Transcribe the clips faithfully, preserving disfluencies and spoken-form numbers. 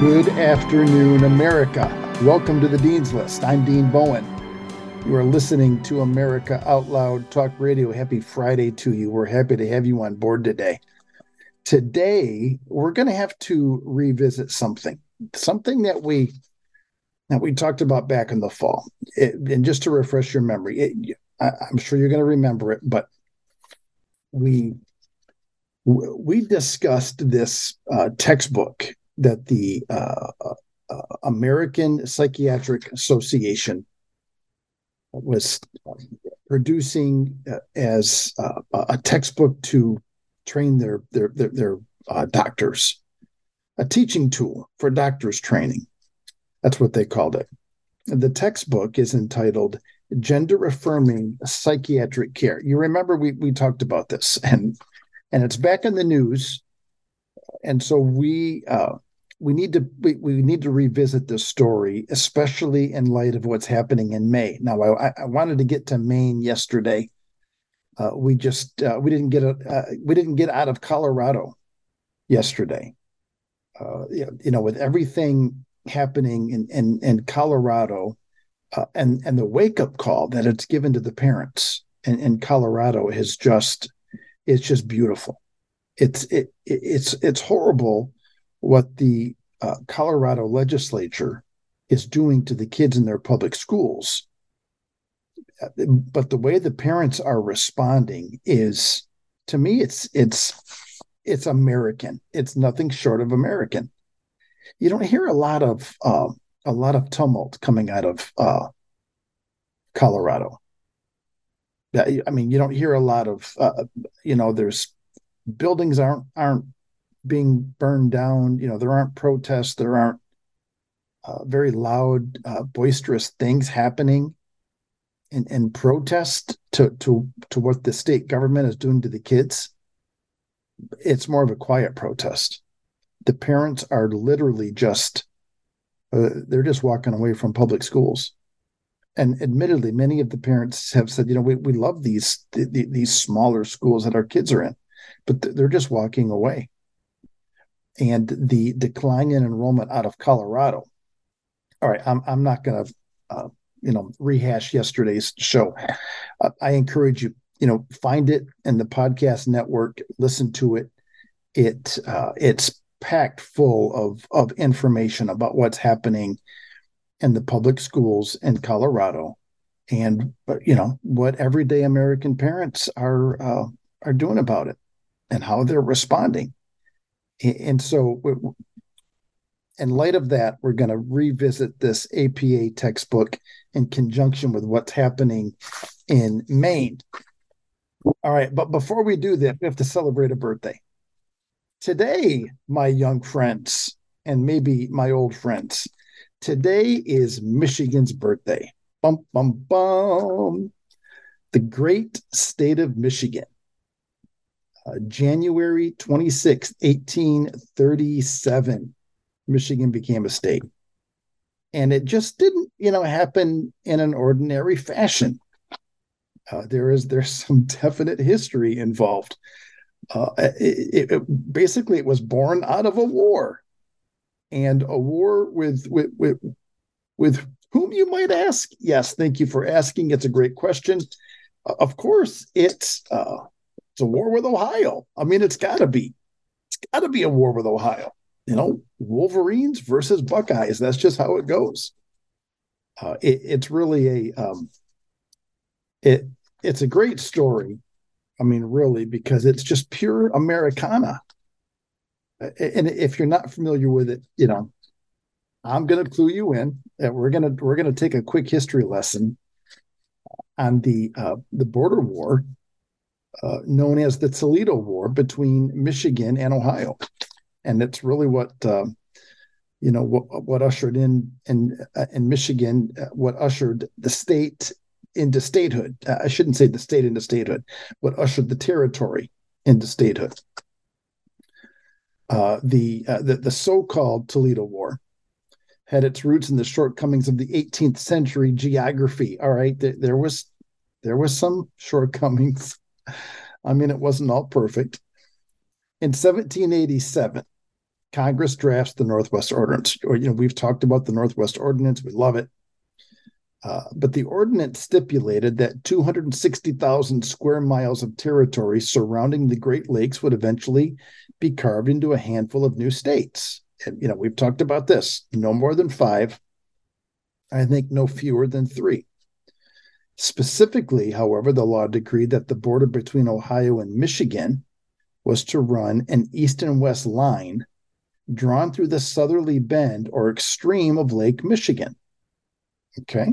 Good afternoon, America. Welcome to the Dean's List. I'm Dean Bowen. You are listening to America Out Loud Talk Radio. Happy Friday to you. We're happy to have you on board today. Today, we're going to have to revisit something, something that we that we talked about back in the fall. It, and just to refresh your memory, it, I, I'm sure you're going to remember it, but we we discussed this uh, textbook that the uh, uh, American Psychiatric Association was producing uh, as uh, a textbook to train their their their, their uh, doctors, a teaching tool for doctors training. That's what they called it. And the textbook is entitled "Gender Affirming Psychiatric Care." You remember we we talked about this, and and it's back in the news. And so we uh, we need to we, we need to revisit this story, especially in light of what's happening in May. Now, I, I wanted to get to Maine yesterday. Uh, we just uh, we didn't get a, uh, we didn't get out of Colorado yesterday. Uh, you know, with everything happening in in, in Colorado, uh, and and the wake up call that it's given to the parents in, in Colorado is just it's just beautiful. It's it it's it's horrible what the uh, Colorado legislature is doing to the kids in their public schools, but the way the parents are responding is, to me, it's it's it's American. It's nothing short of American. You don't hear a lot of uh, a lot of tumult coming out of uh, Colorado. I mean, you don't hear a lot of uh, you know there's. Buildings aren't aren't being burned down. You know, there aren't protests. There aren't uh, very loud, uh, boisterous things happening in, in protest to, to, to what the state government is doing to the kids. It's more of a quiet protest. The parents are literally just, uh, they're just walking away from public schools. And admittedly, many of the parents have said, you know, we, we love these th- th- these smaller schools that our kids are in. But they're just walking away. And the decline in enrollment out of Colorado. All right, I'm I'm not going to, uh, you know, rehash yesterday's show. Uh, I encourage you, you know, find it in the podcast network. Listen to it. It uh, it's packed full of of information about what's happening in the public schools in Colorado, and you know what everyday American parents are uh, are doing about it. And how they're responding. And so in light of that, we're going to revisit this A P A textbook in conjunction with what's happening in Maine. All right, but before we do that, we have to celebrate a birthday. Today, my young friends, and maybe my old friends, today is Michigan's birthday. Bum, bum, bum. The great state of Michigan. Uh, January twenty-sixth, eighteen thirty-seven, Michigan became a state. And it just didn't, you know, happen in an ordinary fashion. Uh, there is, there's some definite history involved. Uh, it, it, it, basically, it was born out of a war. And a war with, with, with, with whom you might ask. Yes, thank you for asking. It's a great question. Uh, of course, it's... Uh, It's a war with Ohio. I mean, it's got to be. It's got to be a war with Ohio. You know, Wolverines versus Buckeyes. That's just how it goes. Uh, it, it's really a um, it. It's a great story. I mean, really, because it's just pure Americana. And if you're not familiar with it, you know, I'm going to clue you in. And we're gonna we're gonna take a quick history lesson on the uh, the border war. Uh, known as the Toledo War between Michigan and Ohio, and it's really what uh, you know what, what ushered in in uh, in Michigan uh, what ushered the state into statehood. Uh, I shouldn't say the state into statehood. What ushered the territory into statehood. Uh, the, uh, the the so-called Toledo War had its roots in the shortcomings of the eighteenth century geography. All right, there, there was there was some shortcomings. I mean, it wasn't all perfect. In seventeen eighty-seven, Congress drafts the Northwest Ordinance. Or, you know, we've talked about the Northwest Ordinance. We love it. Uh, but the ordinance stipulated that two hundred sixty thousand square miles of territory surrounding the Great Lakes would eventually be carved into a handful of new states. And, you know, we've talked about this. No more than five. I think no fewer than three. Specifically, however, the law decreed that the border between Ohio and Michigan was to run an east and west line drawn through the southerly bend or extreme of Lake Michigan. Okay.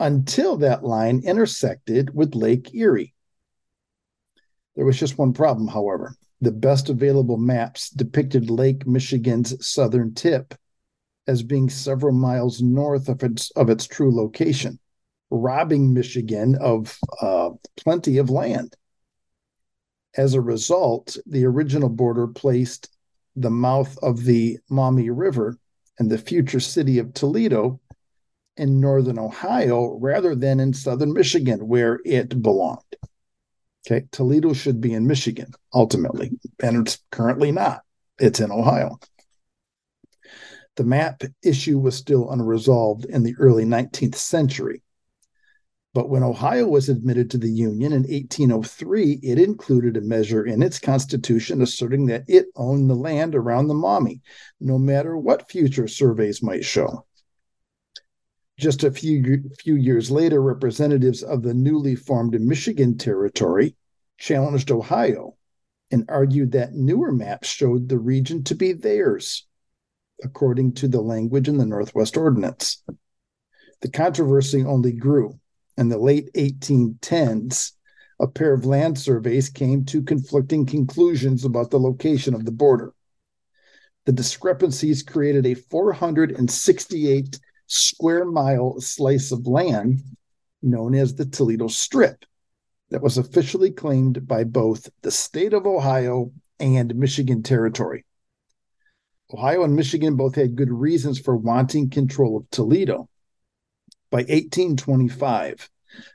Until that line intersected with Lake Erie. There was just one problem, however. The best available maps depicted Lake Michigan's southern tip as being several miles north of its of its true location, robbing Michigan of uh, plenty of land. As a result, the original border placed the mouth of the Maumee River and the future city of Toledo in northern Ohio rather than in southern Michigan, where it belonged. Okay, Toledo should be in Michigan, ultimately, and it's currently not. It's in Ohio. The map issue was still unresolved in the early nineteenth century. But when Ohio was admitted to the Union in eighteen oh three, it included a measure in its constitution asserting that it owned the land around the Maumee, no matter what future surveys might show. Just a few, few years later, representatives of the newly formed Michigan Territory challenged Ohio and argued that newer maps showed the region to be theirs, according to the language in the Northwest Ordinance. The controversy only grew. In the late eighteen tens, a pair of land surveys came to conflicting conclusions about the location of the border. The discrepancies created a four hundred sixty-eight square mile slice of land known as the Toledo Strip that was officially claimed by both the state of Ohio and Michigan Territory. Ohio and Michigan both had good reasons for wanting control of Toledo. By eighteen twenty-five,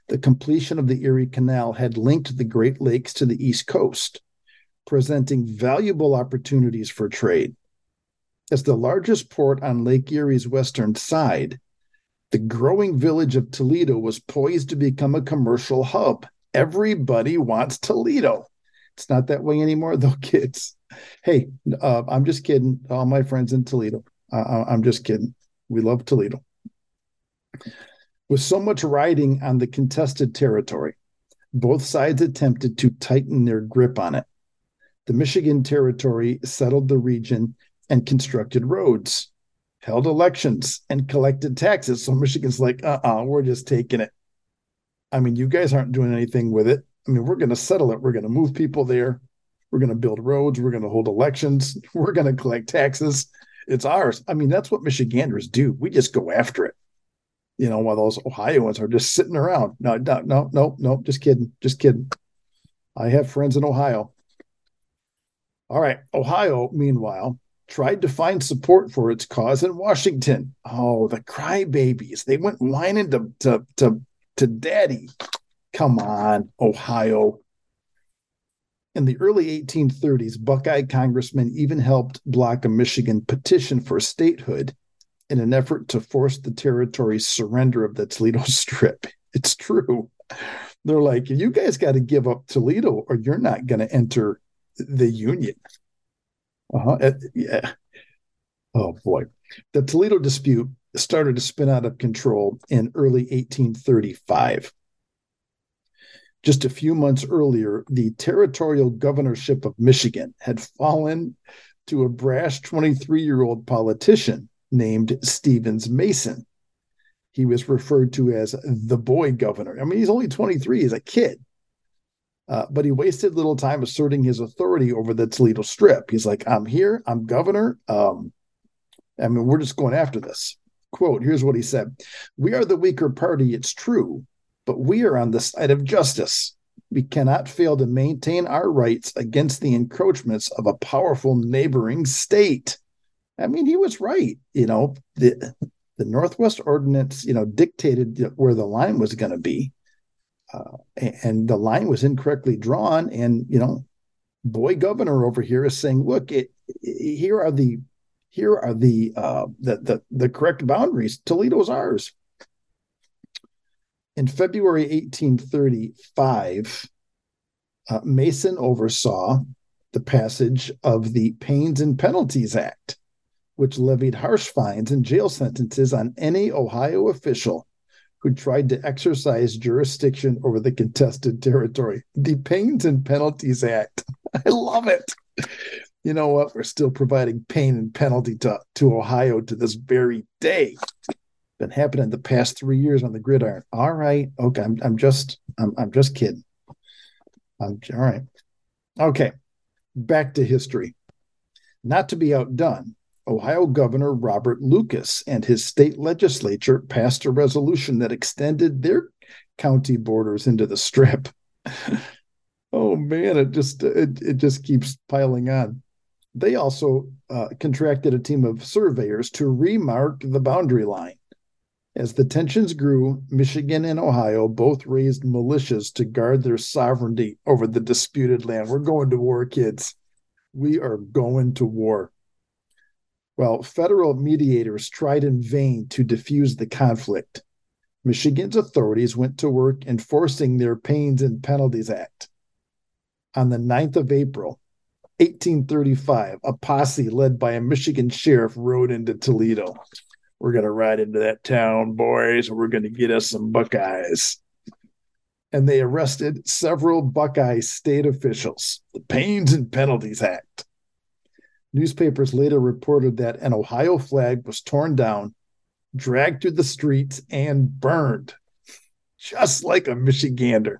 the completion of the Erie Canal had linked the Great Lakes to the East Coast, presenting valuable opportunities for trade. As the largest port on Lake Erie's western side, the growing village of Toledo was poised to become a commercial hub. Everybody wants Toledo. It's not that way anymore, though, kids. Hey, uh, I'm just kidding. All my friends in Toledo. Uh, I'm just kidding. We love Toledo. With so much riding on the contested territory, both sides attempted to tighten their grip on it. The Michigan Territory settled the region and constructed roads, held elections, and collected taxes. So Michigan's like, uh-uh, we're just taking it. I mean, you guys aren't doing anything with it. I mean, we're going to settle it. We're going to move people there. We're going to build roads. We're going to hold elections. We're going to collect taxes. It's ours. I mean, that's what Michiganders do. We just go after it. You know, while those Ohioans are just sitting around. No, no, no, no, no, just kidding. Just kidding. I have friends in Ohio. All right. Ohio, meanwhile, tried to find support for its cause in Washington. Oh, the crybabies. They went whining to, to, to, to daddy. Come on, Ohio. In the early eighteen thirties, Buckeye congressmen even helped block a Michigan petition for statehood in an effort to force the territory's surrender of the Toledo Strip. It's true. They're like, you guys got to give up Toledo or you're not going to enter the Union. Uh-huh. Uh, yeah. Oh, boy. The Toledo dispute started to spin out of control in early eighteen thirty-five. Just a few months earlier, the territorial governorship of Michigan had fallen to a brash twenty-three-year-old politician named Stevens Mason. He was referred to as the boy governor. I mean, he's only twenty-three. He's a kid. Uh, but he wasted little time asserting his authority over the Toledo Strip. He's like, I'm here. I'm governor. Um, I mean, we're just going after this. Quote, here's what he said. We are the weaker party, it's true, but we are on the side of justice. We cannot fail to maintain our rights against the encroachments of a powerful neighboring state. I mean, he was right. You know, the the Northwest Ordinance, you know, dictated where the line was going to be. Uh, and the line was incorrectly drawn. And, you know, boy governor over here is saying, look, it here are the here are the uh, the, the the correct boundaries. Toledo's ours. In February eighteen thirty-five, uh, Mason oversaw the passage of the Pains and Penalties Act, which levied harsh fines and jail sentences on any Ohio official who tried to exercise jurisdiction over the contested territory. The Pains and Penalties Act. I love it. You know what? We're still providing pain and penalty to, to Ohio to this very day. Been happening the past three years on the gridiron. All right. Okay. I'm I'm just I'm I'm just kidding. I'm all right. Okay. Back to history. Not to be outdone, Ohio Governor Robert Lucas and his state legislature passed a resolution that extended their county borders into the Strip. Oh man, it just it, it just keeps piling on. They also uh, contracted a team of surveyors to remark the boundary line. As the tensions grew, Michigan and Ohio both raised militias to guard their sovereignty over the disputed land. We're going to war, kids. We are going to war. Well, federal mediators tried in vain to defuse the conflict. Michigan's authorities went to work enforcing their Pains and Penalties Act. On the ninth of April, eighteen thirty-five, a posse led by a Michigan sheriff rode into Toledo. We're going to ride into that town, boys. We're going to get us some Buckeyes. And they arrested several Buckeye state officials. The Pains and Penalties Act. Newspapers later reported that an Ohio flag was torn down, dragged through the streets, and burned, just like a Michigander.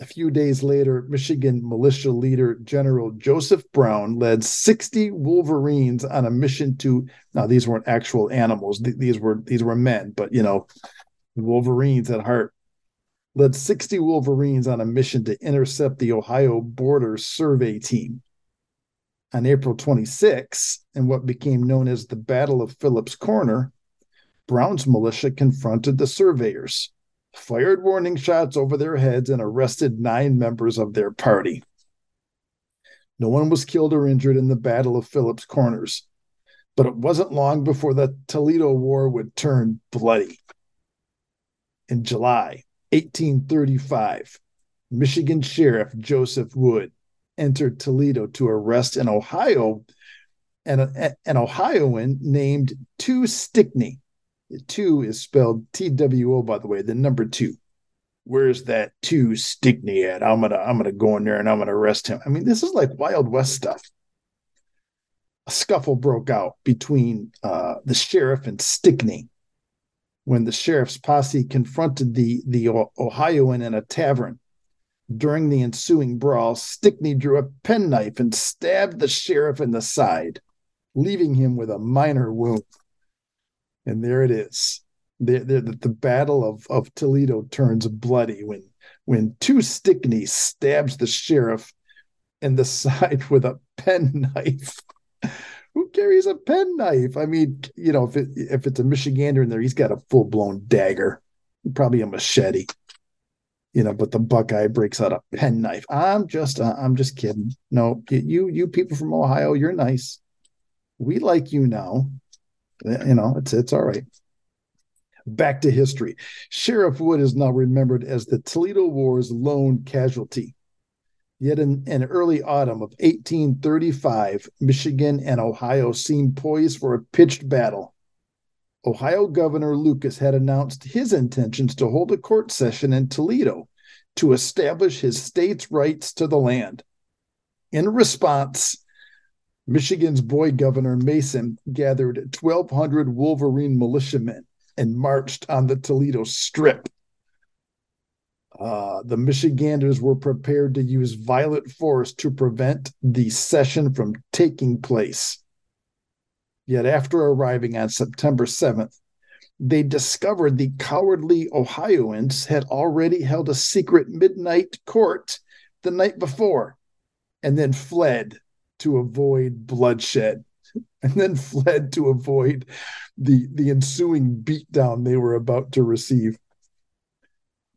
A few days later, Michigan militia leader General Joseph Brown led sixty Wolverines on a mission to, now these weren't actual animals, th- these were these were men, but you know, Wolverines at heart, led sixty Wolverines on a mission to intercept the Ohio Border Survey Team. On April twenty-sixth, in what became known as the Battle of Phillips Corner, Brown's militia confronted the surveyors, fired warning shots over their heads, and arrested nine members of their party. No one was killed or injured in the Battle of Phillips Corners, but it wasn't long before the Toledo War would turn bloody. In July eighteen thirty-five, Michigan Sheriff Joseph Wood entered Toledo to arrest an Ohio an, an Ohioan named Two Stickney. The two is spelled T W O, by the way, the number two. Where's that Two Stickney at? I'm gonna, I'm gonna go in there and I'm gonna arrest him. I mean, this is like Wild West stuff. A scuffle broke out between uh, the sheriff and Stickney when the sheriff's posse confronted the the Ohioan in a tavern. During the ensuing brawl, Stickney drew a penknife and stabbed the sheriff in the side, leaving him with a minor wound. And there it is. The, the, the battle of, of Toledo turns bloody when, when Two Stickney stabs the sheriff in the side with a penknife. Who carries a penknife? I mean, you know, if it, if it's a Michigander in there, he's got a full-blown dagger, probably a machete. You know, but the Buckeye breaks out a penknife. I'm just, uh, I'm just kidding. No, you, you people from Ohio, you're nice. We like you now. You know, it's it's all right. Back to history. Sheriff Wood is now remembered as the Toledo War's lone casualty. Yet in, in early autumn of eighteen thirty-five, Michigan and Ohio seemed poised for a pitched battle. Ohio Governor Lucas had announced his intentions to hold a court session in Toledo to establish his state's rights to the land. In response, Michigan's boy governor Mason gathered twelve hundred Wolverine militiamen and marched on the Toledo Strip. Uh, the Michiganders were prepared to use violent force to prevent the session from taking place. Yet after arriving on September seventh, they discovered the cowardly Ohioans had already held a secret midnight court the night before and then fled. to avoid bloodshed, and then fled to avoid the, the ensuing beatdown they were about to receive.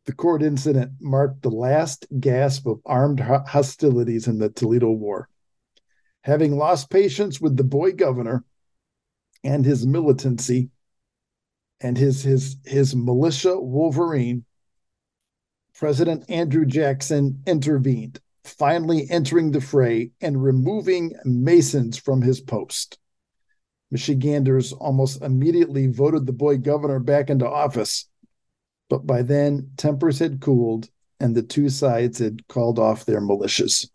The court incident marked the last gasp of armed hostilities in the Toledo War. having lost patience with the boy governor and his militancy and his his his militia wolverine, President Andrew Jackson intervened, finally entering the fray and removing Masons from his post. Michiganders almost immediately voted the boy governor back into office, but by then tempers had cooled and the two sides had called off their militias.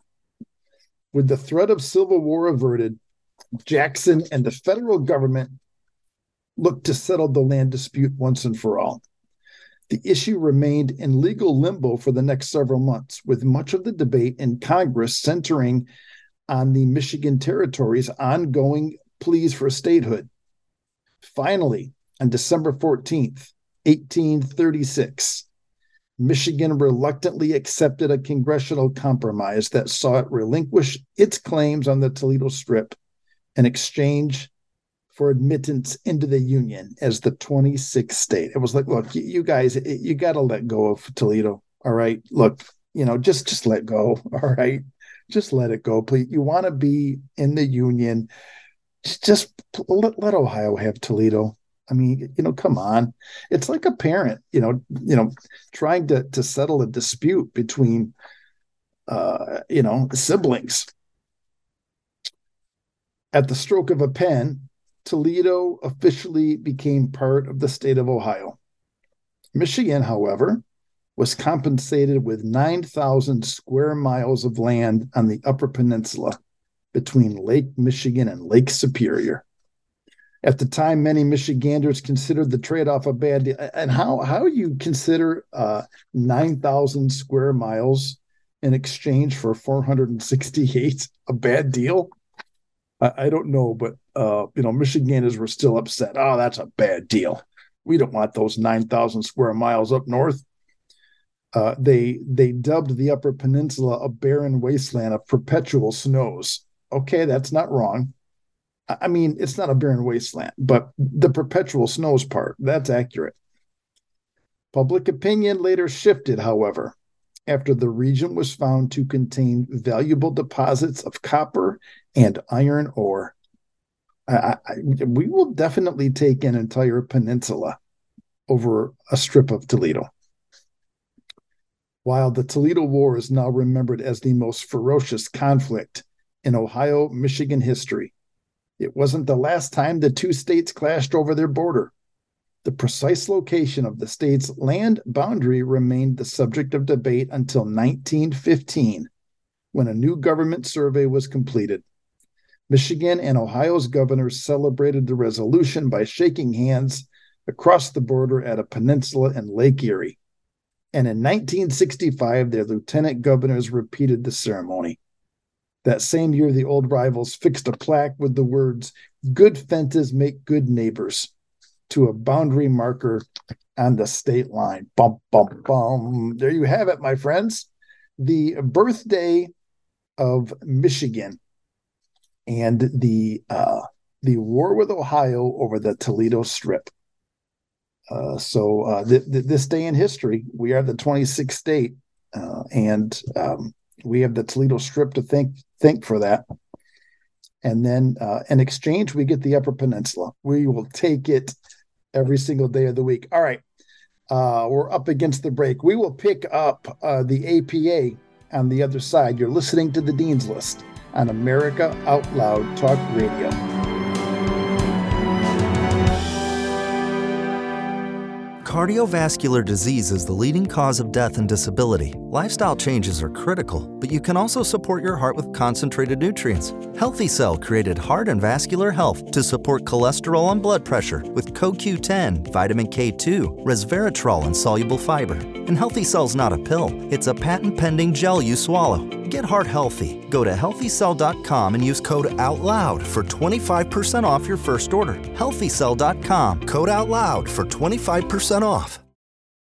With the threat of civil war averted, Jackson and the federal government looked to settle the land dispute once and for all. The issue remained in legal limbo for the next several months, with much of the debate in Congress centering on the Michigan territory's ongoing pleas for statehood. Finally, on December fourteenth, eighteen thirty-six, Michigan reluctantly accepted a congressional compromise that saw it relinquish its claims on the Toledo Strip in exchange for admittance into the Union as the twenty-sixth state. It was like, look, you guys, you got to let go of Toledo. All right. Look, you know, just, just let go. All right. Just let it go, please. You want to be in the Union. Just let, let Ohio have Toledo. I mean, you know, come on. It's like a parent, you know, you know, trying to, to settle a dispute between, uh, you know, siblings. At the stroke of a pen, Toledo officially became part of the state of Ohio. Michigan, however, was compensated with nine thousand square miles of land on the Upper Peninsula between Lake Michigan and Lake Superior. At the time, many Michiganders considered the trade-off a bad deal. And how, how you consider uh, nine thousand square miles in exchange for four hundred sixty-eight a bad deal? I don't know, but, uh, you know, Michiganders were still upset. Oh, that's a bad deal. We don't want those nine thousand square miles up north. Uh, they they dubbed the Upper Peninsula a barren wasteland of perpetual snows. Okay, that's not wrong. I mean, it's not a barren wasteland, but the perpetual snows part, that's accurate. Public opinion later shifted, however, after the region was found to contain valuable deposits of copper and iron ore. I, I, we will definitely take an entire peninsula over a strip of Toledo. While the Toledo War is now remembered as the most ferocious conflict in Ohio-Michigan history, it wasn't the last time the two states clashed over their border. The precise location of the state's land boundary remained the subject of debate until nineteen fifteen, when a new government survey was completed. Michigan and Ohio's governors celebrated the resolution by shaking hands across the border at a peninsula in Lake Erie. And in nineteen sixty-five, their lieutenant governors repeated the ceremony. That same year, the old rivals fixed a plaque with the words, "Good fences make good neighbors," to a boundary marker on the state line. Bum, bum, bum. There you have it, my friends. The birthday of Michigan and the uh, the war with Ohio over the Toledo Strip. Uh, so uh, th- th- this day in history, we are the twenty-sixth state, uh, and um, we have the Toledo Strip to thank thank for that. And then uh, in exchange, we get the Upper Peninsula. We will take it every single day of the week. All right, uh, we're up against the break. We will pick up uh, the A P A on the other side. You're listening to the Dean's List on America Out Loud Talk Radio. Cardiovascular disease is the leading cause of death and disability. Lifestyle changes are critical, but you can also support your heart with concentrated nutrients. HealthyCell created Heart and Vascular Health to support cholesterol and blood pressure with Co Q ten, vitamin K two, resveratrol, and soluble fiber. And HealthyCell's not a pill. It's a patent-pending gel you swallow. Get heart healthy. Go to healthy cell dot com and use code OUTLOUD for twenty-five percent off your first order. healthy cell dot com, code OUTLOUD for twenty-five percent off.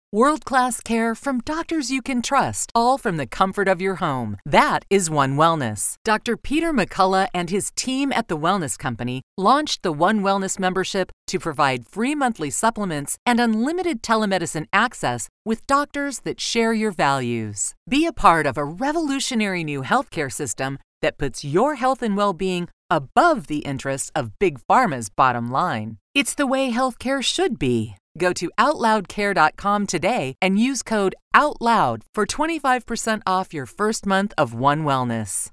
World-class care from doctors you can trust, all from the comfort of your home. That is One Wellness. Doctor Peter McCullough and his team at The Wellness Company launched the One Wellness membership to provide free monthly supplements and unlimited telemedicine access with doctors that share your values. Be a part of a revolutionary new healthcare system that puts your health and well-being above the interests of Big Pharma's bottom line. It's the way healthcare should be. Go to out loud care dot com today and use code OUTLOUD for twenty-five percent off your first month of One Wellness.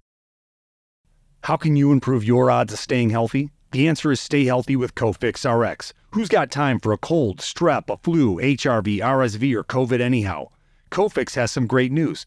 How can you improve your odds of staying healthy? The answer is stay healthy with CoFix Rx. Who's got time for a cold, strep, a flu, H R V, R S V, or COVID anyhow? CoFix has some great news.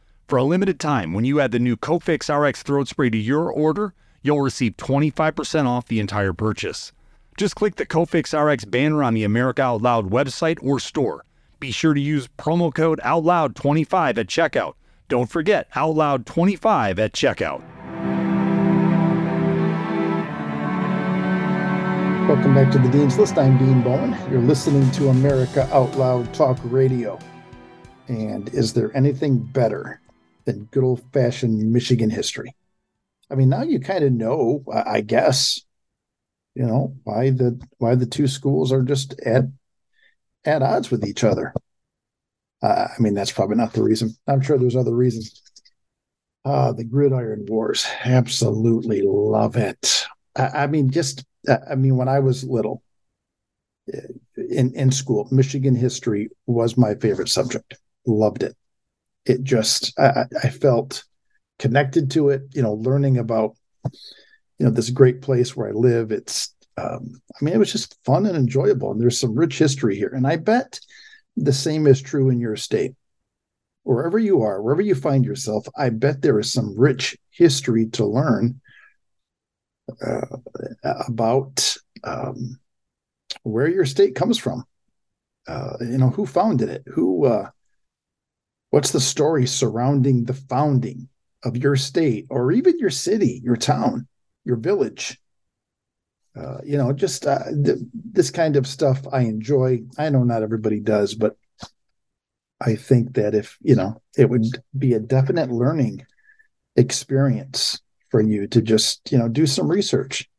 For a limited time, when you add the new CoFix Rx throat spray to your order, you'll receive twenty-five percent off the entire purchase. Just click the CoFix Rx banner on the America Out Loud website or store. Be sure to use promo code out loud twenty-five at checkout. Don't forget, out loud twenty-five at checkout. Welcome back to the Dean's List. I'm Dean Bowen. You're listening to America Out Loud Talk Radio. And is there anything better than good old-fashioned Michigan history? I mean, now you kind of know, I guess, you know, why the why the two schools are just at at odds with each other. Uh, I mean, that's probably not the reason. I'm sure there's other reasons. Uh, the Gridiron Wars. Absolutely love it. I, I mean, just, I mean, when I was little in, in school, Michigan history was my favorite subject. Loved it. It just, I, I felt connected to it, you know, learning about, you know, this great place where I live. It's, Um, I mean, it was just fun and enjoyable, and there's some rich history here. And I bet the same is true in your state. Wherever you are, wherever you find yourself, I bet there is some rich history to learn uh, about um, where your state comes from. Uh, you know, who founded it? Who? Uh, what's the story surrounding the founding of your state, or even your city, your town, your village? Uh, you know, just uh, th- this kind of stuff I enjoy. I know not everybody does, but I think that if, you know, it would be a definite learning experience for you to just, you know, do some research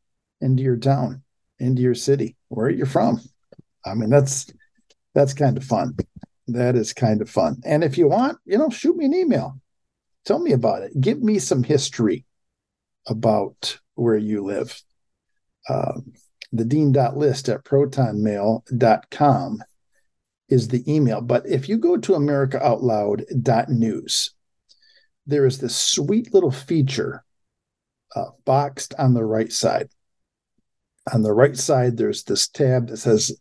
into your town, into your city, where you're from. I mean, that's, that's kind of fun. That is kind of fun. And if you want, you know, shoot me an email. Tell me about it. Give me some history about where you live. Um, the dean.list at proton mail dot com is the email. But if you go to america out loud dot news, there is this sweet little feature uh, boxed on the right side. On the right side, there's this tab that says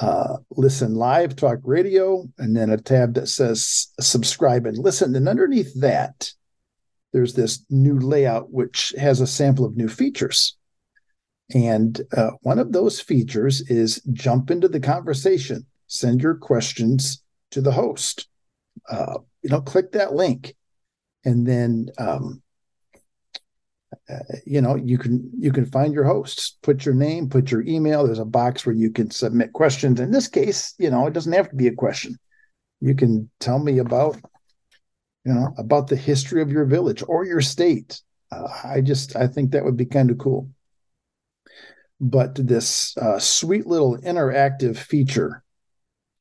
uh, Listen Live Talk Radio, and then a tab that says Subscribe and Listen. And underneath that, there's this new layout, which has a sample of new features. And uh, one of those features is jump into the conversation, send your questions to the host. Uh, you know, click that link, and then um, uh, you know you can you can find your hosts. Put your name, put your email. There's a box where you can submit questions. In this case, you know, it doesn't have to be a question. You can tell me about you know about the history of your village or your state. Uh, I just I think that would be kind of cool. But this uh, sweet little interactive feature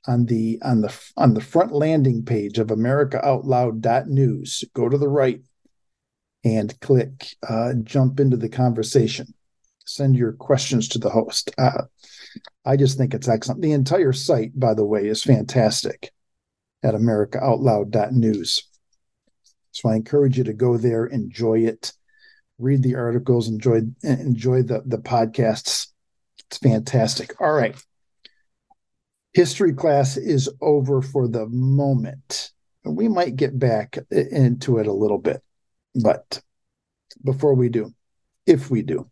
on the on the on the front landing page of america out loud dot news, go to the right and click uh, jump into the conversation. Send your questions to the host. Uh, I just think it's excellent. The entire site, by the way, is fantastic at america out loud dot news. So I encourage you to go there, enjoy it. Read the articles, enjoy enjoy the, the podcasts. It's fantastic. All right. History class is over for the moment. We might get back into it a little bit. But before we do, if we do,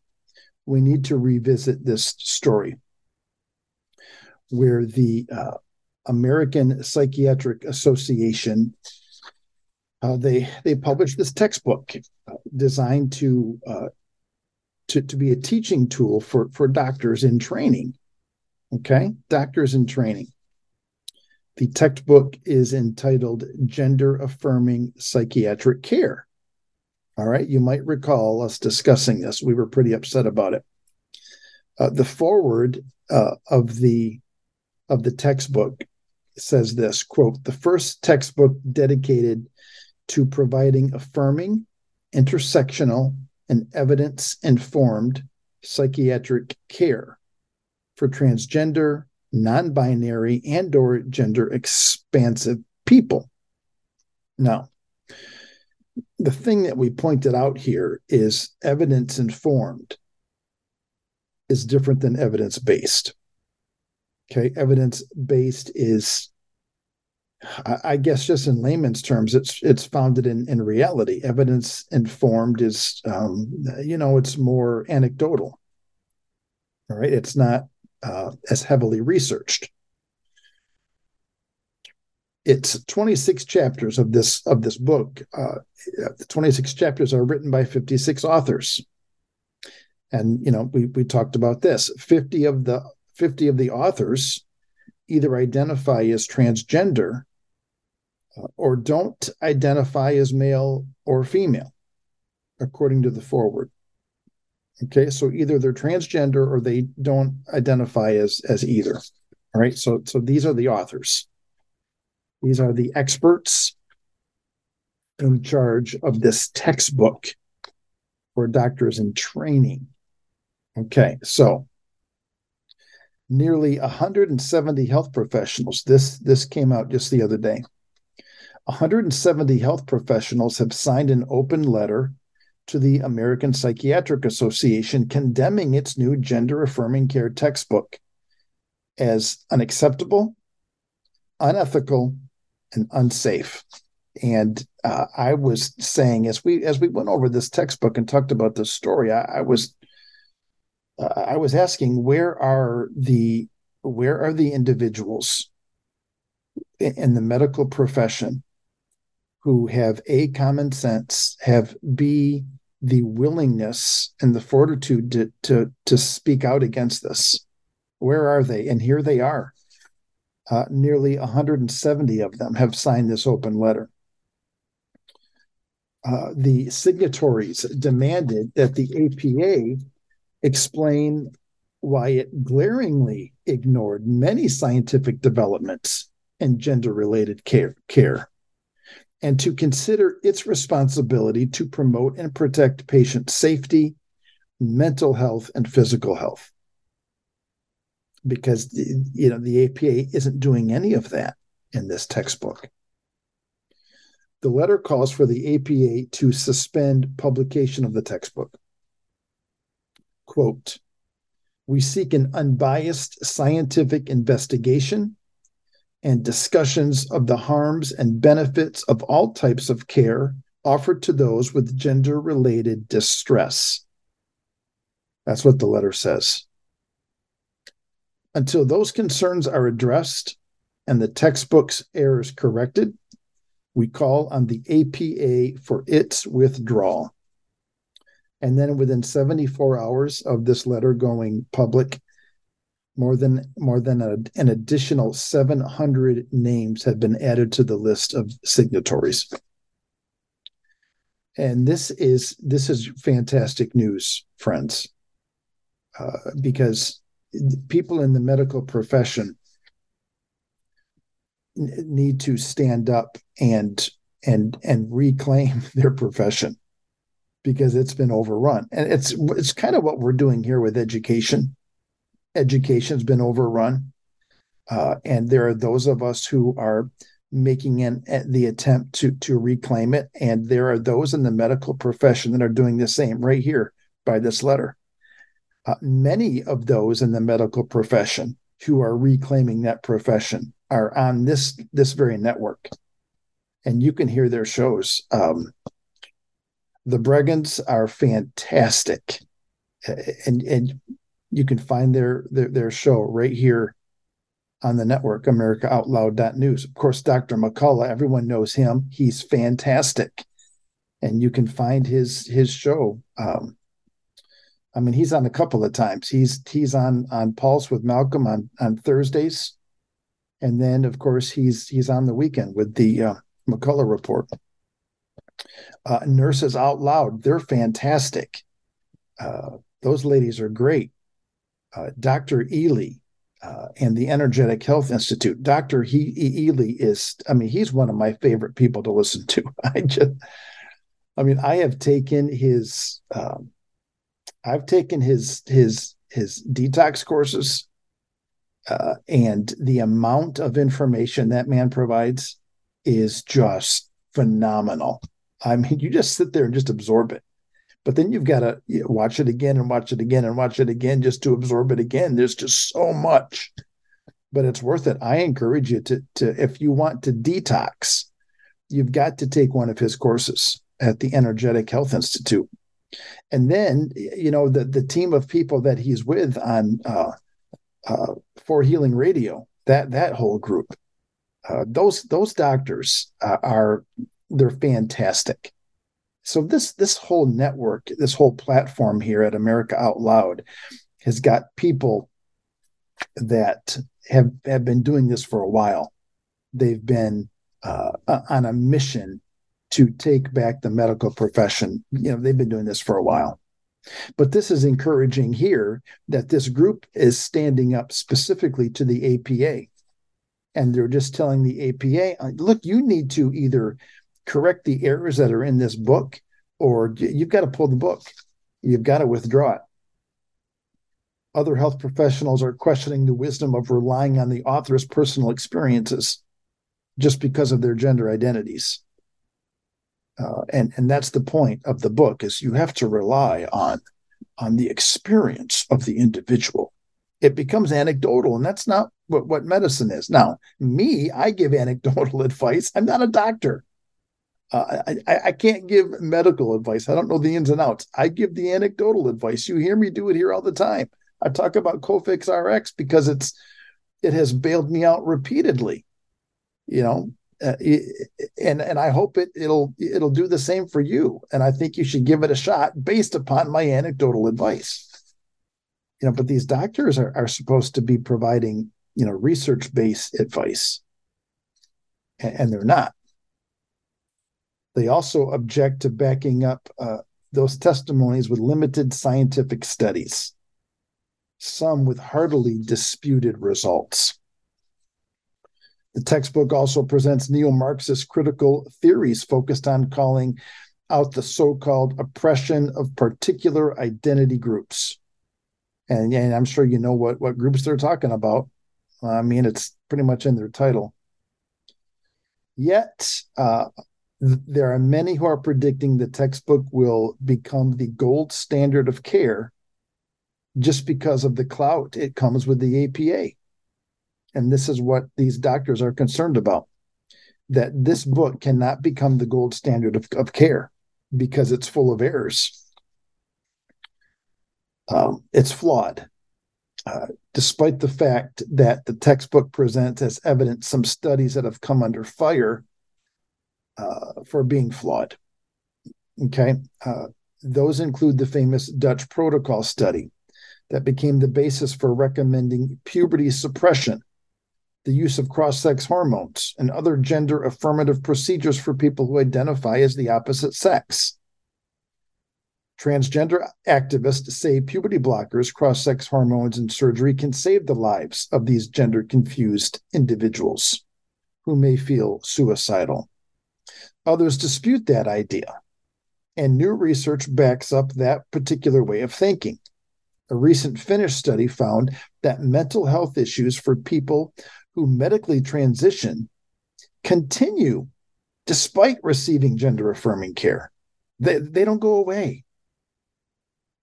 we need to revisit this story where the uh, American Psychiatric Association Uh, they they published this textbook designed to uh, to, to be a teaching tool for, for doctors in training. Okay, doctors in training. The textbook is entitled Gender Affirming Psychiatric Care. All right, you might recall us discussing this. We were pretty upset about it. Uh, the foreword uh, of the of the textbook says this, quote, "The first textbook dedicated to providing affirming, intersectional, and evidence-informed psychiatric care for transgender, non-binary, and or gender-expansive people." Now, the thing that we pointed out here is evidence-informed is different than evidence-based. Okay, evidence-based is, I guess, just in layman's terms, it's it's founded in, in reality. Evidence-informed is, um, you know, it's more anecdotal. All right, it's not uh, as heavily researched. It's twenty-six chapters of this of this book. Uh, the twenty-six chapters are written by fifty-six authors, and you know we we talked about this. Fifty of the fifty of the authors either identify as transgender uh, or don't identify as male or female, according to the foreword. Okay, so either they're transgender or they don't identify as as either. All right, so so these are the authors. These are the experts in charge of this textbook for doctors in training. Okay, so nearly one hundred seventy health professionals. This, this came out just the other day. one hundred seventy health professionals have signed an open letter to the American Psychiatric Association condemning its new gender-affirming care textbook as unacceptable, unethical, and unsafe. And uh, I was saying, as we as we went over this textbook and talked about this story, I, I was uh, I was asking where are the where are the individuals in, in the medical profession who have A, common sense, have B, the willingness and the fortitude to to to speak out against this? Where are they? And here they are. Uh, nearly one hundred seventy of them have signed this open letter. Uh, the signatories demanded that the A P A explain why it glaringly ignored many scientific developments in gender-related care, care, and to consider its responsibility to promote and protect patient safety, mental health, and physical health. Because, you know, the A P A isn't doing any of that in this textbook. The letter calls for the A P A to suspend publication of the textbook. Quote, "We seek an unbiased scientific investigation and discussions of the harms and benefits of all types of care offered to those with gender-related distress." That's what the letter says. Until those concerns are addressed and the textbook's errors corrected, we call on the A P A for its withdrawal. And then within seventy-four hours of this letter going public, more than more than a, an additional seven hundred names have been added to the list of signatories. And this is this is fantastic news, friends, uh, because people in the medical profession need to stand up and and and reclaim their profession, because it's been overrun. And it's it's kind of what we're doing here with education. Education's been overrun, uh, and there are those of us who are making an, the attempt to to reclaim it, and there are those in the medical profession that are doing the same right here by this letter. Uh, many of those in the medical profession who are reclaiming that profession are on this this very network, and you can hear their shows. Um, the Bregans are fantastic, and and you can find their their, their show right here on the network, America Out Loud dot news. Of course, Doctor McCullough, everyone knows him; he's fantastic, and you can find his his show. Um, I mean, he's on a couple of times. He's he's on on Pulse with Malcolm on on Thursdays, and then of course he's he's on the weekend with the uh, McCullough Report. Uh, Nurses Out Loud, they're fantastic. Uh, those ladies are great. Uh, Doctor Ely uh, and the Energetic Health Institute. Doctor He- e- Ely is, I mean, he's one of my favorite people to listen to. I just, I mean, I have taken his. Um, I've taken his his his detox courses, uh, and the amount of information that man provides is just phenomenal. I mean, you just sit there and just absorb it, but then you've got to watch it again and watch it again and watch it again just to absorb it again. There's just so much, but it's worth it. I encourage you to to if you want to detox, you've got to take one of his courses at the Energetic Health Institute. And then, you know, the, the team of people that he's with on uh, uh, For Healing Radio, that that whole group, uh, those those doctors uh, are, they're fantastic. So this this whole network, this whole platform here at America Out Loud has got people that have, have been doing this for a while. They've been uh, on a mission to take back the medical profession. You know, they've been doing this for a while. But this is encouraging here that this group is standing up specifically to the A P A. And they're just telling the A P A, look, you need to either correct the errors that are in this book, or you've got to pull the book. You've got to withdraw it. Other health professionals are questioning the wisdom of relying on the author's personal experiences just because of their gender identities. Uh, and, and that's the point of the book, is you have to rely on, on the experience of the individual. It becomes anecdotal, and that's not what, what medicine is. Now, me, I give anecdotal advice. I'm not a doctor. Uh, I, I, I can't give medical advice. I don't know the ins and outs. I give the anecdotal advice. You hear me do it here all the time. I talk about CoFix Rx because it's it has bailed me out repeatedly, you know. Uh, and and I hope it it'll it'll do the same for you. And I think you should give it a shot based upon my anecdotal advice. You know, but these doctors are are supposed to be providing, you know, research-based advice, and, and they're not. They also object to backing up uh, those testimonies with limited scientific studies, some with heartily disputed results. The textbook also presents neo-Marxist critical theories focused on calling out the so-called oppression of particular identity groups. And, and I'm sure you know what, what groups they're talking about. I mean, it's pretty much in their title. Yet, uh, th- there are many who are predicting the textbook will become the gold standard of care just because of the clout it comes with the A P A. And this is what these doctors are concerned about, that this book cannot become the gold standard of, of care because it's full of errors. Um, it's flawed, uh, despite the fact that the textbook presents as evidence some studies that have come under fire uh, for being flawed. Okay, uh, those include the famous Dutch protocol study that became the basis for recommending puberty suppression, the use of cross-sex hormones, and other gender-affirmative procedures for people who identify as the opposite sex. Transgender activists say puberty blockers, cross-sex hormones, and surgery can save the lives of these gender-confused individuals who may feel suicidal. Others dispute that idea, and new research backs up that particular way of thinking. A recent Finnish study found that mental health issues for people who medically transition continue despite receiving gender-affirming care. They, they don't go away.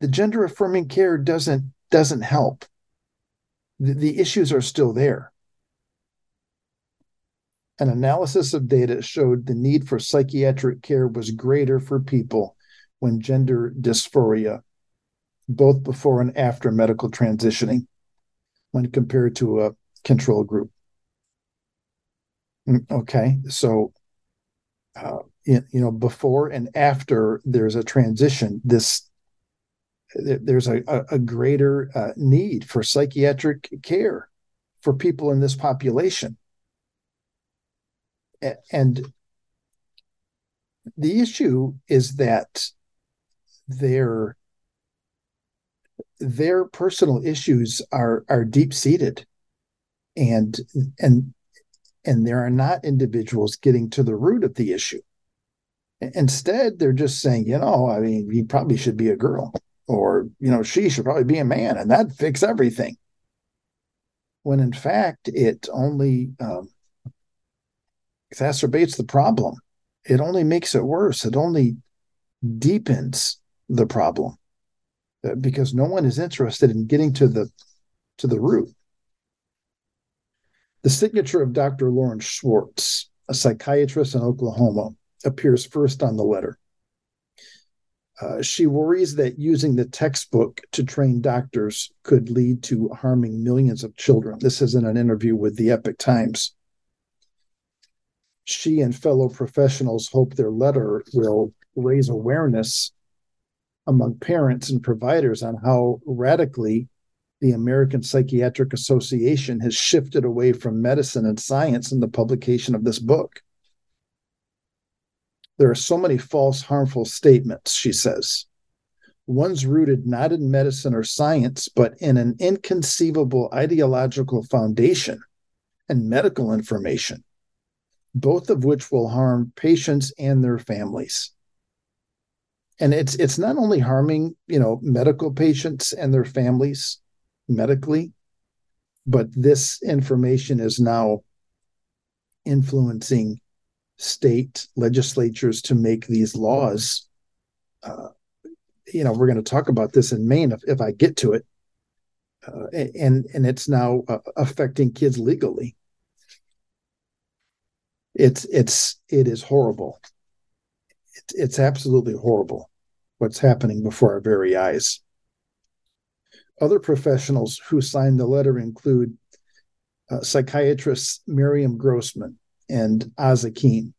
The gender-affirming care doesn't, doesn't help. The, the issues are still there. An analysis of data showed the need for psychiatric care was greater for people when gender dysphoria, both before and after medical transitioning, when compared to a control group. Okay, so uh, you know, before and after there's a transition, this there's a, a greater uh, need for psychiatric care for people in this population. And the issue is that their their personal issues are are deep-seated, and and and there are not individuals getting to the root of the issue. Instead, they're just saying, you know, I mean, you probably should be a girl, or, you know, she should probably be a man, and that'd fix everything. When in fact, it only um, exacerbates the problem. It only makes it worse. It only deepens the problem, because no one is interested in getting to the to the root. The signature of Doctor Lauren Schwartz, a psychiatrist in Oklahoma, appears first on the letter. Uh, she worries that using the textbook to train doctors could lead to harming millions of children. This is in an interview with the Epoch Times. She and fellow professionals hope their letter will raise awareness among parents and providers on how radically the American Psychiatric Association has shifted away from medicine and science in the publication of this book. There are so many false, harmful statements, she says. One's rooted not in medicine or science, but in an inconceivable ideological foundation and medical information, both of which will harm patients and their families. And it's it's not only harming, you know, medical patients and their families medically, but this information is now influencing state legislatures to make these laws. Uh, you know, we're going to talk about this in Maine if, if I get to it. Uh, and, and it's now uh, affecting kids legally. It's, it's, it is horrible. It's, it's absolutely horrible what's happening before our very eyes. Other professionals who signed the letter include uh, psychiatrists Miriam Grossman and Oz Akeem.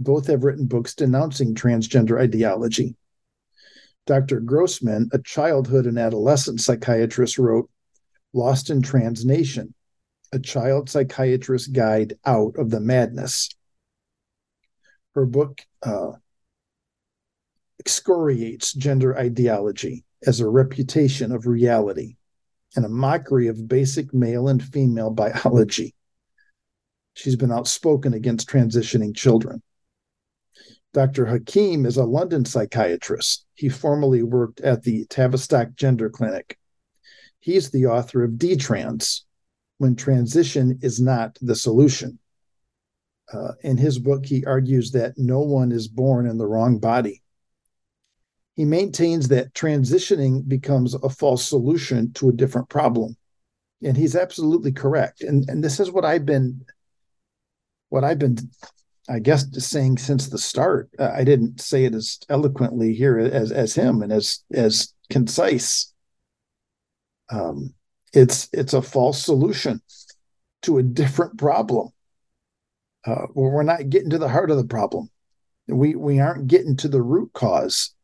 Both have written books denouncing transgender ideology. Doctor Grossman, a childhood and adolescent psychiatrist, wrote Lost in Trans Nation, a child psychiatrist guide out of the madness. Her book uh, excoriates gender ideology as a reputation of reality and a mockery of basic male and female biology. She's been outspoken against transitioning children. Doctor Hakeem is a London psychiatrist. He formerly worked at the Tavistock Gender Clinic. He's the author of D-Trans, When Transition is Not the Solution. Uh, in his book, he argues that no one is born in the wrong body. He maintains that transitioning becomes a false solution to a different problem. And he's absolutely correct. And, and this is what I've been... What I've been, I guess, saying since the start. uh, I didn't say it as eloquently here as as him and as as concise. Um, it's it's a false solution to a different problem. Uh, we're not getting to the heart of the problem. We we aren't getting to the root cause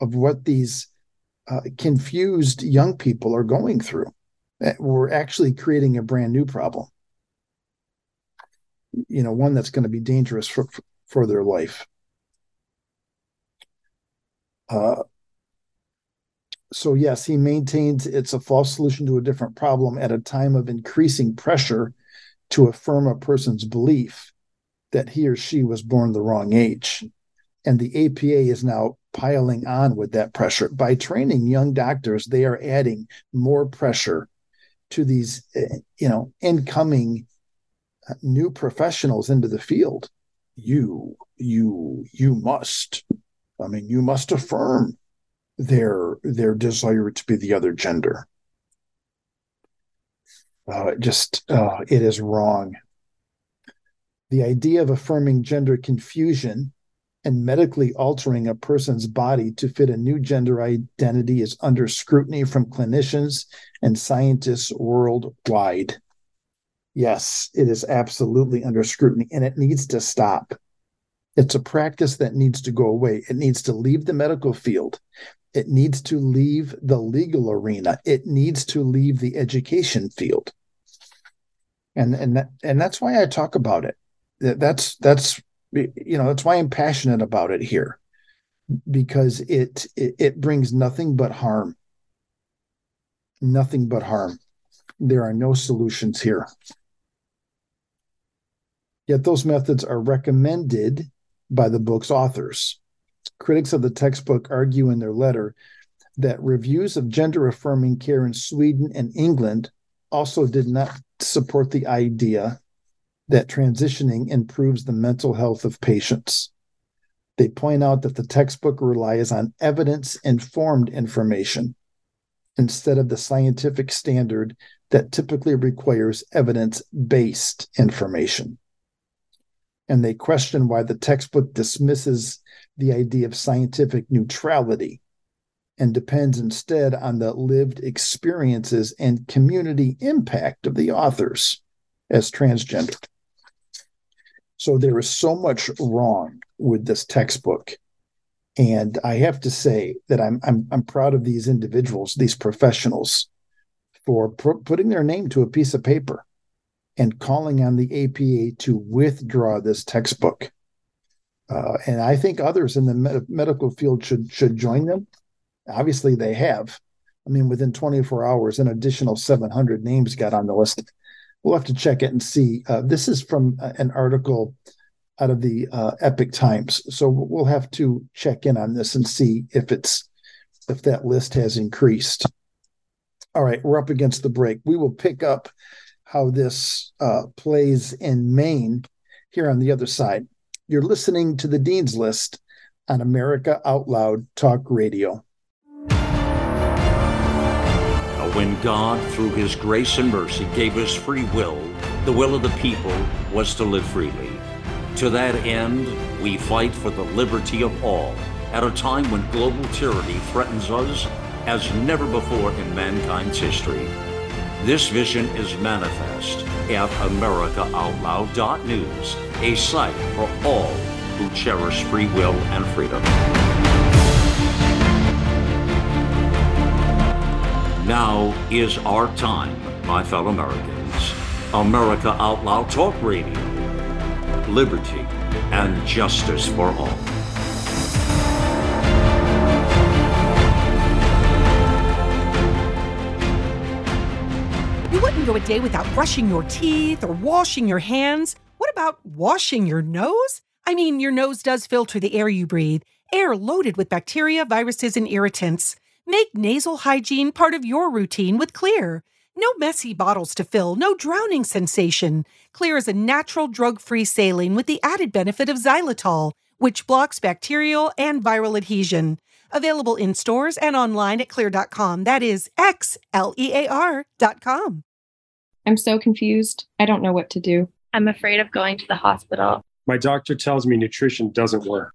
of what these uh, confused young people are going through. We're actually creating a brand new problem. You know, one that's going to be dangerous for, for their life. Uh, so, yes, he maintains it's a false solution to a different problem at a time of increasing pressure to affirm a person's belief that he or she was born the wrong age. And the A P A is now piling on with that pressure. By training young doctors, they are adding more pressure to these, you know, incoming new professionals into the field. You, you, you must. I mean, you must affirm their their desire to be the other gender. Uh, it just, uh, it is wrong. The idea of affirming gender confusion and medically altering a person's body to fit a new gender identity is under scrutiny from clinicians and scientists worldwide. Yes, it is absolutely under scrutiny, and it needs to stop. It's a practice that needs to go away. It needs to leave the medical field. It needs to leave the legal arena. It needs to leave the education field. And and that, and that's why I talk about it. That's that's you know that's why I'm passionate about it here, because it it, it brings nothing but harm. Nothing but harm. There are no solutions here. Yet those methods are recommended by the book's authors. Critics of the textbook argue in their letter that reviews of gender-affirming care in Sweden and England also did not support the idea that transitioning improves the mental health of patients. They point out that the textbook relies on evidence-informed information instead of the scientific standard that typically requires evidence-based information. And they question why the textbook dismisses the idea of scientific neutrality and depends instead on the lived experiences and community impact of the authors as transgender. So there is so much wrong with this textbook. And I have to say that I'm I'm, I'm proud of these individuals, these professionals, for pr- putting their name to a piece of paper and calling on the A P A to withdraw this textbook. Uh, and I think others in the med- medical field should should join them. Obviously, they have. I mean, within twenty-four hours, an additional seven hundred names got on the list. We'll have to check it and see. Uh, this is from uh, an article out of the uh, Epic Times. So we'll have to check in on this and see if it's if that list has increased. All right, we're up against the break. We will pick up how this uh, plays in Maine here on the other side. You're listening to the Dean's List on America Out Loud Talk Radio. When God, through his grace and mercy, gave us free will, the will of the people was to live freely. To that end, we fight for the liberty of all at a time when global tyranny threatens us as never before in mankind's history. This vision is manifest at America Out Loud dot news, a site for all who cherish free will and freedom. Now is our time, my fellow Americans. America Out Loud Talk Radio. Liberty and justice for all. You wouldn't go a day without brushing your teeth or washing your hands. What about washing your nose? I mean, your nose does filter the air you breathe, air loaded with bacteria, viruses, and irritants. Make nasal hygiene part of your routine with Xlear. No messy bottles to fill, no drowning sensation. Xlear is a natural drug-free saline with the added benefit of xylitol, which blocks bacterial and viral adhesion. Available in stores and online at xlear dot com. That is X L E A R dot com. I'm so confused. I don't know what to do. I'm afraid of going to the hospital. My doctor tells me nutrition doesn't work.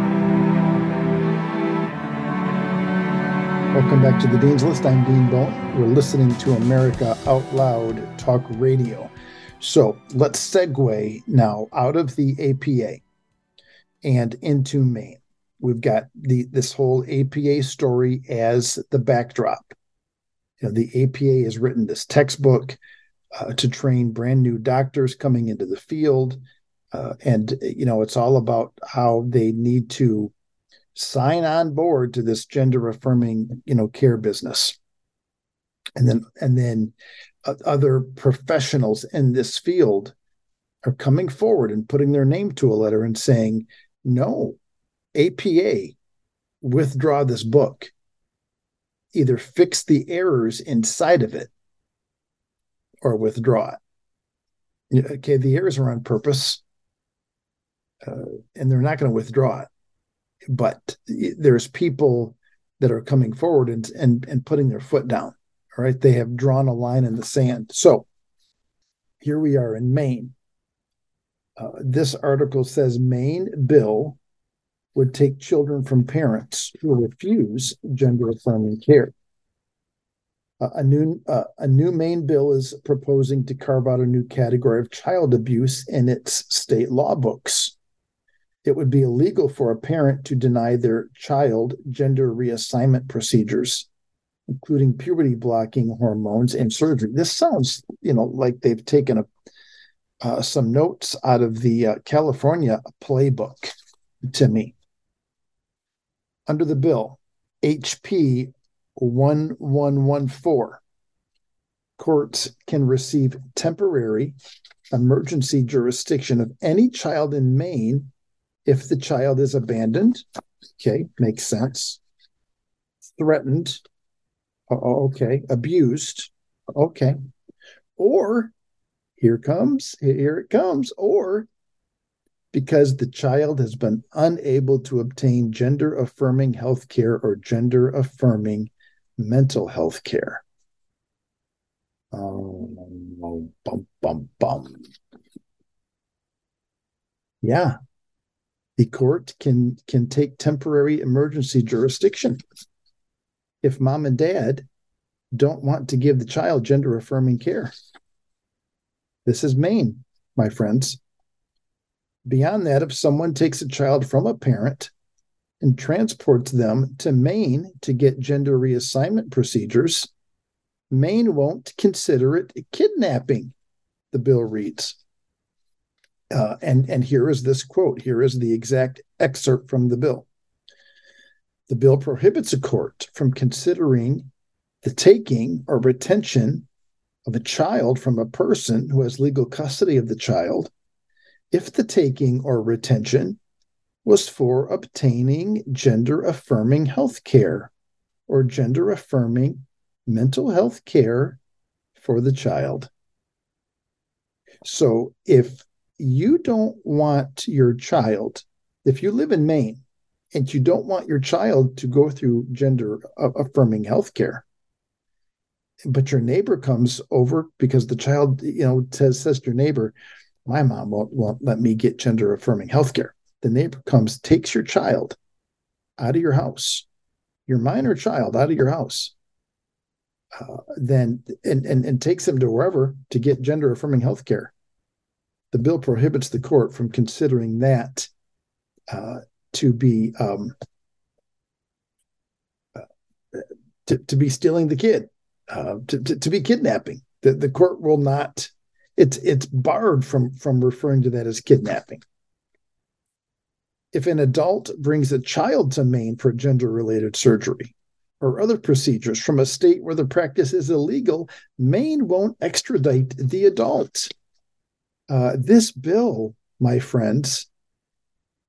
Welcome back to the Dean's List. I'm Dean Bowen. We're listening to America Out Loud Talk Radio. So let's segue now out of the A P A and into Maine. We've got the this whole A P A story as the backdrop. You know, the A P A has written this textbook uh, to train brand new doctors coming into the field. Uh, and, you know, it's all about how they need to sign on board to this gender affirming, you know, care business. And then, and then uh, other professionals in this field are coming forward and putting their name to a letter and saying, no, A P A, withdraw this book. Either fix the errors inside of it or withdraw it. Okay, the errors are on purpose, uh, and they're not going to withdraw it. But there's people that are coming forward and, and and putting their foot down. All right. They have drawn a line in the sand. So Here we are in Maine. Uh, this article says Maine bill would take children from parents who refuse gender-affirming care. Uh, a new uh, a new Maine bill is proposing to carve out a new category of child abuse in its state law books. It would be illegal for a parent to deny their child gender reassignment procedures, including puberty blocking hormones and surgery. This sounds, you know, like they've taken a, uh, some notes out of the uh, California playbook to me. Under the bill, H P eleven fourteen, courts can receive temporary emergency jurisdiction of any child in Maine if the child is abandoned. Okay, makes sense. Threatened. Oh, okay. Abused. Okay. Or, here comes, here it comes, or because the child has been unable to obtain gender-affirming health care or gender-affirming mental health care. Um, bum, bum, bum. Yeah. The court can, can take temporary emergency jurisdiction if mom and dad don't want to give the child gender-affirming care. This is Maine, my friends. Beyond that, if someone takes a child from a parent and transports them to Maine to get gender reassignment procedures, Maine won't consider it kidnapping, the bill reads. Uh, and, and here is this quote. Here is the exact excerpt from the bill. The bill prohibits a court from considering the taking or retention of a child from a person who has legal custody of the child if the taking or retention was for obtaining gender-affirming health care or gender-affirming mental health care for the child. So if you don't want your child, if you live in Maine and you don't want your child to go through gender-affirming health care, but your neighbor comes over because the child, you know, says, says to your neighbor, my mom won't, won't let me get gender-affirming healthcare. The neighbor comes, takes your child out of your house, your minor child out of your house, uh, then and, and, and takes them to wherever to get gender-affirming healthcare. The bill prohibits the court from considering that uh, to be um, uh, to, to be stealing the kid, uh, to, to, to be kidnapping. The, the court will not. It's it's barred from, from referring to that as kidnapping. If an adult brings a child to Maine for gender-related surgery or other procedures from a state where the practice is illegal, Maine won't extradite the adult. Uh, this bill, my friends,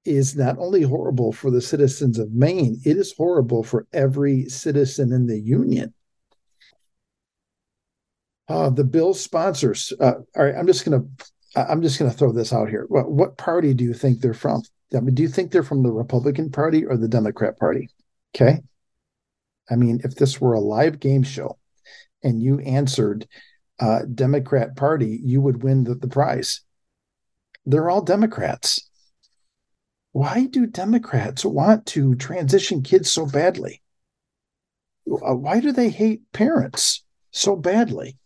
is not only horrible for the citizens of Maine, it is horrible for every citizen in the union. Uh, the bill sponsors. Uh, all right, I'm just gonna, I'm just gonna throw this out here. What, what party do you think they're from? I mean, do you think they're from the Republican Party or the Democrat Party? Okay, I mean, if this were a live game show and you answered uh, Democrat Party, you would win the, the prize. They're all Democrats. Why do Democrats want to transition kids so badly? Why do they hate parents so badly?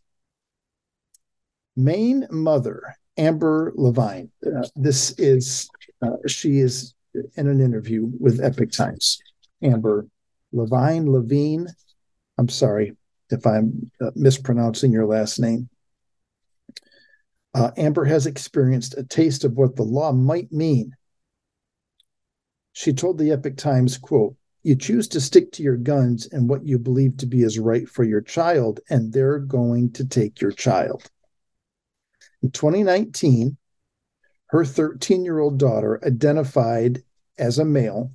Maine mother, Amber Levine. Uh, this is, uh, she is in an interview with Epic Times. Amber Levine, Levine. I'm sorry if I'm uh, mispronouncing your last name. Uh, Amber has experienced a taste of what the law might mean. She told the Epic Times, quote, "You choose to stick to your guns and what you believe to be is right for your child, and they're going to take your child." In twenty nineteen, her thirteen-year-old daughter identified as a male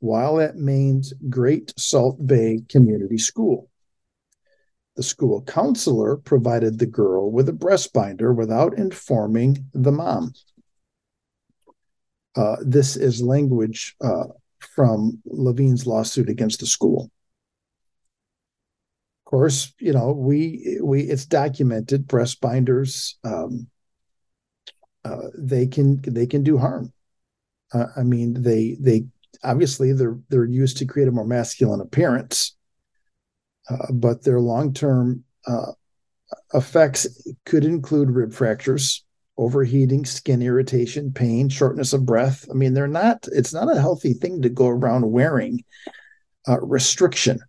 while at Maine's Great Salt Bay Community School. The school counselor provided the girl with a breast binder without informing the mom. Uh, this is language uh, from Levine's lawsuit against the school. Course, you know, we we it's documented. Breast binders um, uh, they can they can do harm. Uh, I mean, they they obviously they're they're used to create a more masculine appearance, uh, but their long term uh, effects could include rib fractures, overheating, skin irritation, pain, shortness of breath. I mean, they're not. It's not a healthy thing to go around wearing uh, restriction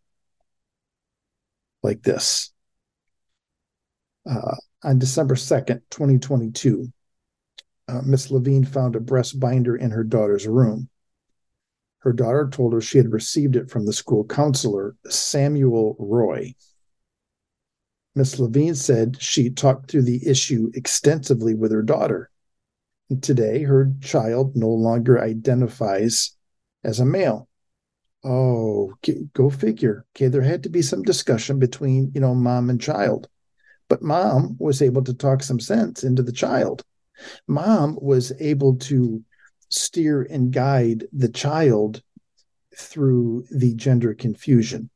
like this. Uh, on December second, twenty twenty-two, uh, Miss Levine found a breast binder in her daughter's room. Her daughter told her she had received it from the school counselor, Samuel Roy. Miss Levine said she talked through the issue extensively with her daughter. Today, her child no longer identifies as a male. Oh, go figure. Okay, there had to be some discussion between, you know, mom and child. But mom was able to talk some sense into the child. Mom was able to steer and guide the child through the gender confusion.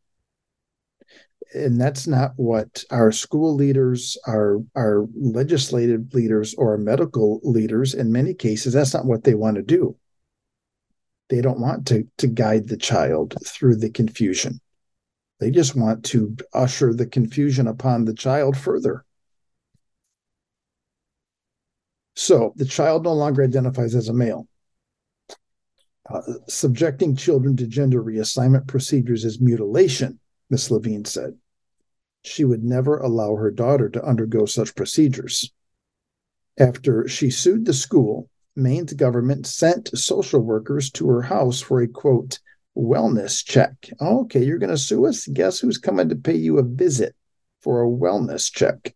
And that's not what our school leaders, our, our legislative leaders, or our medical leaders, in many cases, that's not what they want to do. They don't want to, to guide the child through the confusion. They just want to usher the confusion upon the child further. So the child no longer identifies as a male. Uh, subjecting children to gender reassignment procedures is mutilation, Miss Levine said. She would never allow her daughter to undergo such procedures. After she sued the school, Maine's government sent social workers to her house for a, quote, wellness check. Oh, okay, you're going to sue us? Guess who's coming to pay you a visit for a wellness check?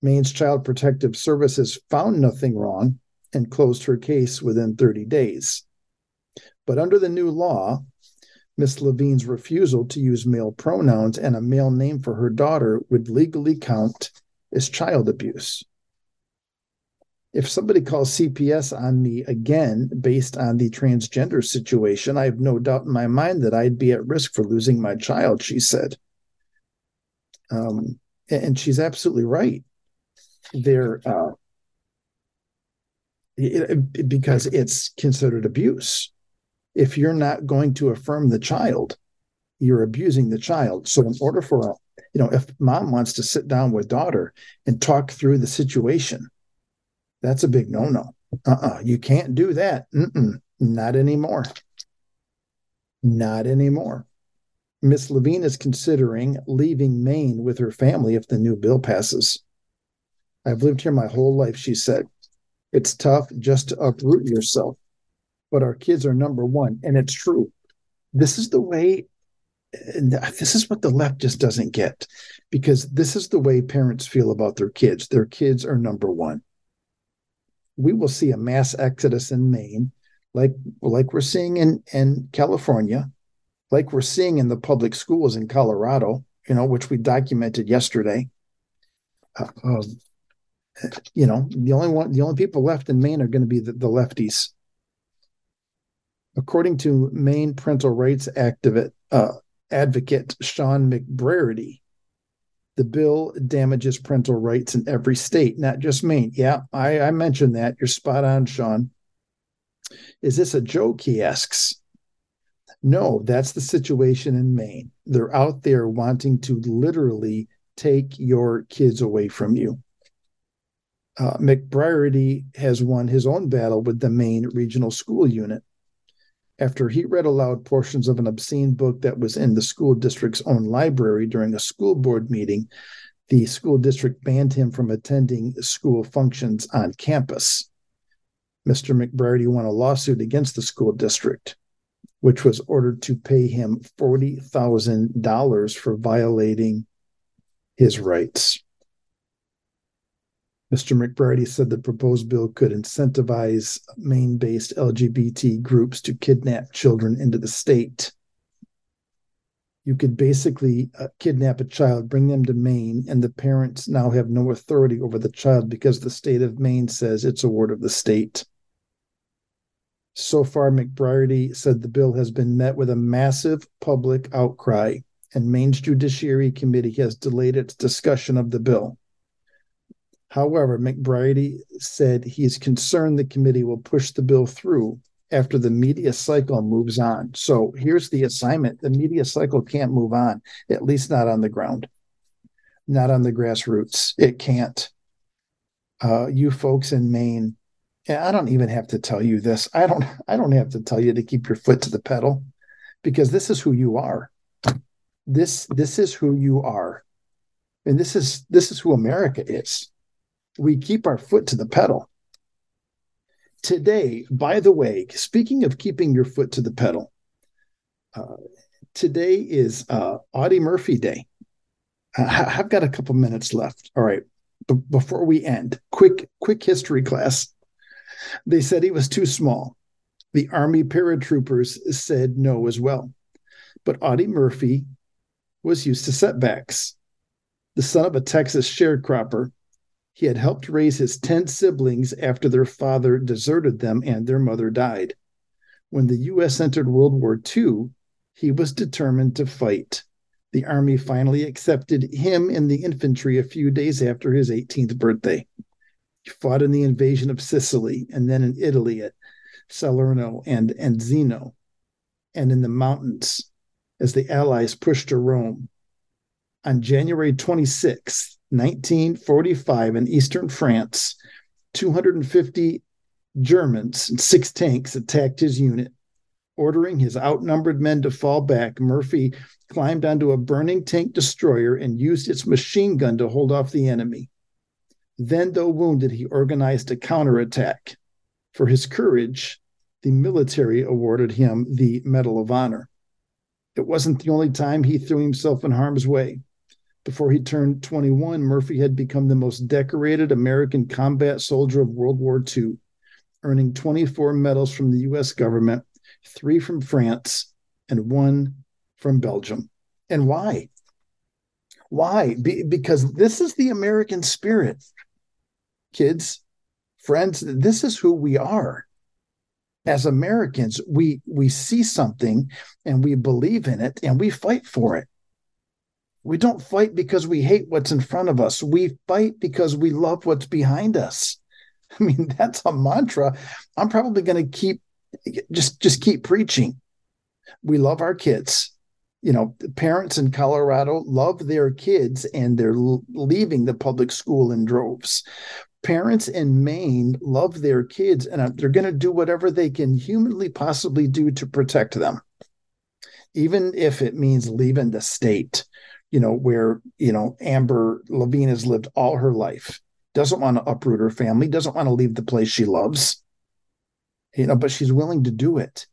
Maine's Child Protective Services found nothing wrong and closed her case within thirty days. But under the new law, Miss Levine's refusal to use male pronouns and a male name for her daughter would legally count as child abuse. If somebody calls C P S on me again based on the transgender situation, I have no doubt in my mind that I'd be at risk for losing my child, she said. Um, and she's absolutely right. There, uh, it, it, because it's considered abuse. If you're not going to affirm the child, you're abusing the child. So in order for, you know, if mom wants to sit down with daughter and talk through the situation, that's a big no-no. Uh-uh. You can't do that. Mm-mm. Not anymore. Not anymore. Miss Levine is considering leaving Maine with her family if the new bill passes. I've lived here my whole life, she said. It's tough just to uproot yourself, but our kids are number one, and it's true. This is the way, and this is what the left just doesn't get, because this is the way parents feel about their kids. Their kids are number one. We will see a mass exodus in Maine, like, like we're seeing in, in California, like we're seeing in the public schools in Colorado, you know, which we documented yesterday. Uh, um, you know, the only one, the only people left in Maine are going to be the, the lefties. According to Maine parental rights activist, uh, advocate Sean McBrady, the bill damages parental rights in every state, not just Maine. Yeah, I, I mentioned that. You're spot on, Sean. Is this a joke, he asks. No, that's the situation in Maine. They're out there wanting to literally take your kids away from you. Uh, McBrady has won his own battle with the Maine Regional School Unit after he read aloud portions of an obscene book that was in the school district's own library during a school board meeting. The school district banned him from attending school functions on campus. Mister McBrady won a lawsuit against the school district, which was ordered to pay him forty thousand dollars for violating his rights. Mister McBrady said the proposed bill could incentivize Maine-based L G B T groups to kidnap children into the state. You could basically uh, kidnap a child, bring them to Maine, and the parents now have no authority over the child because the state of Maine says it's a ward of the state. So far, McBrady said the bill has been met with a massive public outcry, and Maine's Judiciary Committee has delayed its discussion of the bill. However, McBrady said he is concerned the committee will push the bill through after the media cycle moves on. So here's the assignment. The media cycle can't move on, at least not on the ground, not on the grassroots. It can't. Uh, you folks in Maine, I don't even have to tell you this. I don't, I don't have to tell you to keep your foot to the pedal, because this is who you are. This, this is who you are. And this is, this is who America is. We keep our foot to the pedal. Today, by the way, speaking of keeping your foot to the pedal, uh, today is uh, Audie Murphy Day. I- I've got a couple minutes left. All right. B- before we end, quick, quick history class. They said he was too small. The Army paratroopers said no as well. But Audie Murphy was used to setbacks. The son of a Texas sharecropper, he had helped raise his ten siblings after their father deserted them and their mother died. When the U S entered World War Two, he was determined to fight. The Army finally accepted him in the infantry a few days after his eighteenth birthday. He fought in the invasion of Sicily and then in Italy at Salerno and Enzino, and in the mountains as the Allies pushed to Rome. On January twenty-sixth, nineteen forty-five, in eastern France, two hundred fifty Germans and six tanks attacked his unit. Ordering his outnumbered men to fall back, Murphy climbed onto a burning tank destroyer and used its machine gun to hold off the enemy. Then, though wounded, he organized a counterattack. For his courage, the military awarded him the Medal of Honor. It wasn't the only time he threw himself in harm's way. Before he turned twenty-one, Murphy had become the most decorated American combat soldier of World War Two, earning twenty-four medals from the U S government, three from France, and one from Belgium. And why? Why? Be- because this is the American spirit. Kids, friends, this is who we are. As Americans, we, we see something and we believe in it and we fight for it. We don't fight because we hate what's in front of us. We fight because we love what's behind us. I mean, that's a mantra. I'm probably going to keep just just keep preaching. We love our kids. You know, parents in Colorado love their kids, and they're leaving the public school in droves. Parents in Maine love their kids, and they're going to do whatever they can humanly possibly do to protect them, even if it means leaving the state. You know, where, you know, Amber Levine has lived all her life, doesn't want to uproot her family, doesn't want to leave the place she loves, you know, but she's willing to do it.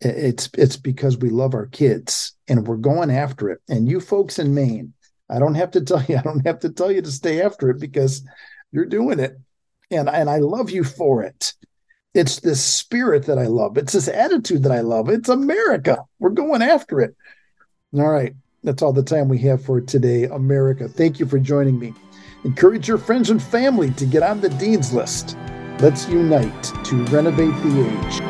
It's, it's because we love our kids and we're going after it. And you folks in Maine, I don't have to tell you, I don't have to tell you to stay after it, because you're doing it. And, and I love you for it. It's this spirit that I love. It's this attitude that I love. It's America. We're going after it. All right. That's all the time we have for today, America. Thank you for joining me. Encourage your friends and family to get on the Dean's List. Let's unite to renovate the age.